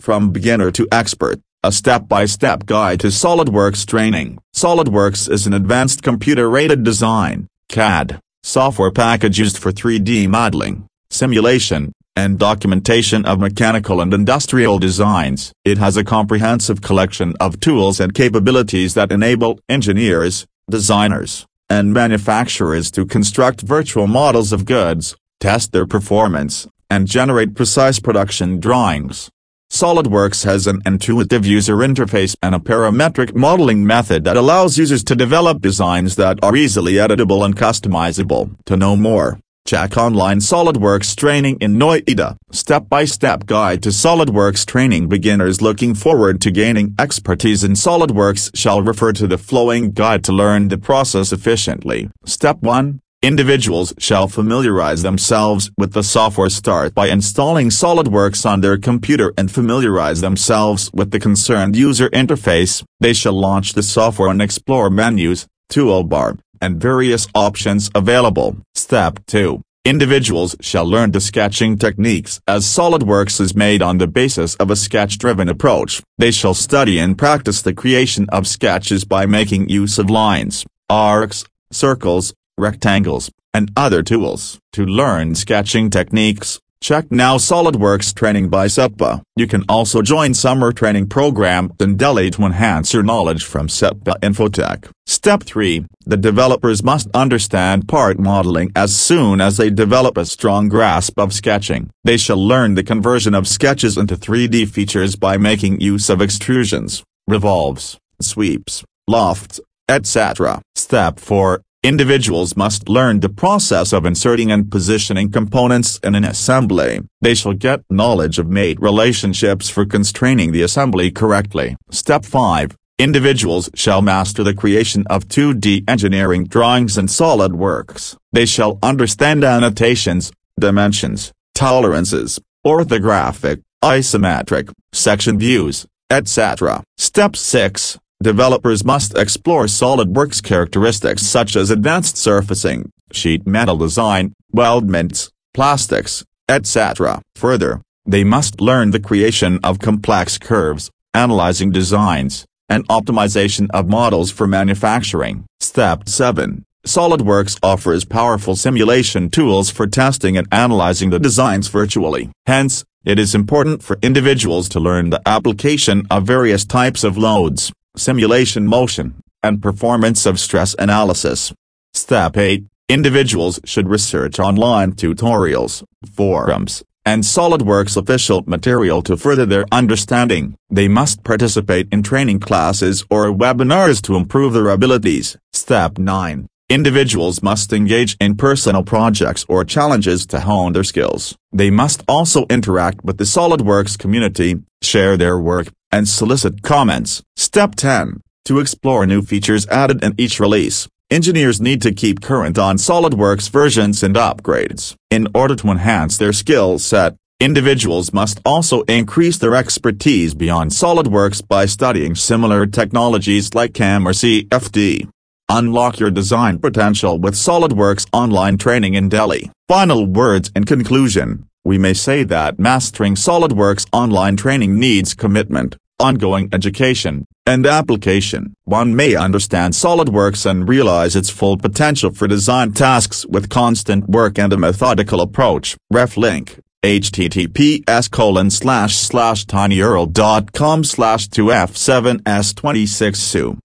From beginner to expert, a step-by-step guide to SolidWorks training. SolidWorks is an advanced computer-aided design, CAD, software package used for 3D modeling, simulation, and documentation of mechanical and industrial designs. It has a comprehensive collection of tools and capabilities that enable engineers, designers, and manufacturers to construct virtual models of goods, test their performance, and generate precise production drawings. SolidWorks has an intuitive user interface and a parametric modeling method that allows users to develop designs that are easily editable and customizable. To know more, check online SolidWorks training in Noida. Step-by-step guide to SolidWorks training. Beginners looking forward to gaining expertise in SolidWorks shall refer to the flowing guide to learn the process efficiently. Step 1. Individuals shall familiarize themselves with the software. Start by installing SolidWorks on their computer and familiarize themselves with the concerned user interface. They shall launch the software and explore menus, toolbar, and various options available. Step 2. Individuals shall learn the sketching techniques, as SolidWorks is made on the basis of a sketch-driven approach. They shall study and practice the creation of sketches by making use of lines, arcs, circles, rectangles, and other tools. To learn sketching techniques, check now SolidWorks training by CEPA. You can also join summer training program in Delhi to enhance your knowledge from CEPA Infotech. Step 3. The developers must understand part modeling as soon as they develop a strong grasp of sketching. They shall learn the conversion of sketches into 3D features by making use of extrusions, revolves, sweeps, lofts, etc. Step 4. Individuals must learn the process of inserting and positioning components in an assembly. They shall get knowledge of mate relationships for constraining the assembly correctly. Step 5. Individuals shall master the creation of 2D engineering drawings in SolidWorks. They shall understand annotations, dimensions, tolerances, orthographic, isometric, section views, etc. Step 6. Developers must explore SolidWorks characteristics such as advanced surfacing, sheet metal design, weldments, plastics, etc. Further, they must learn the creation of complex curves, analyzing designs, and optimization of models for manufacturing. Step 7. SolidWorks offers powerful simulation tools for testing and analyzing the designs virtually. Hence, it is important for individuals to learn the application of various types of loads, simulation motion, and performance of stress analysis. Step 8. Individuals should research online tutorials, forums, and SolidWorks official material to further their understanding. They must participate in training classes or webinars to improve their abilities. Step 9. Individuals must engage in personal projects or challenges to hone their skills. They must also interact with the SolidWorks community, share their work, and solicit comments. Step 10. To explore new features added in each release, engineers need to keep current on SolidWorks versions and upgrades. In order to enhance their skill set, individuals must also increase their expertise beyond SolidWorks by studying similar technologies like CAM or CFD. Unlock your design potential with SolidWorks online training in Delhi. Final words in conclusion. We may say that mastering SolidWorks online training needs commitment, ongoing education, and application. One may understand SolidWorks and realize its full potential for design tasks with constant work and a methodical approach. Ref link, https://tinyurl.com/2f7s26su.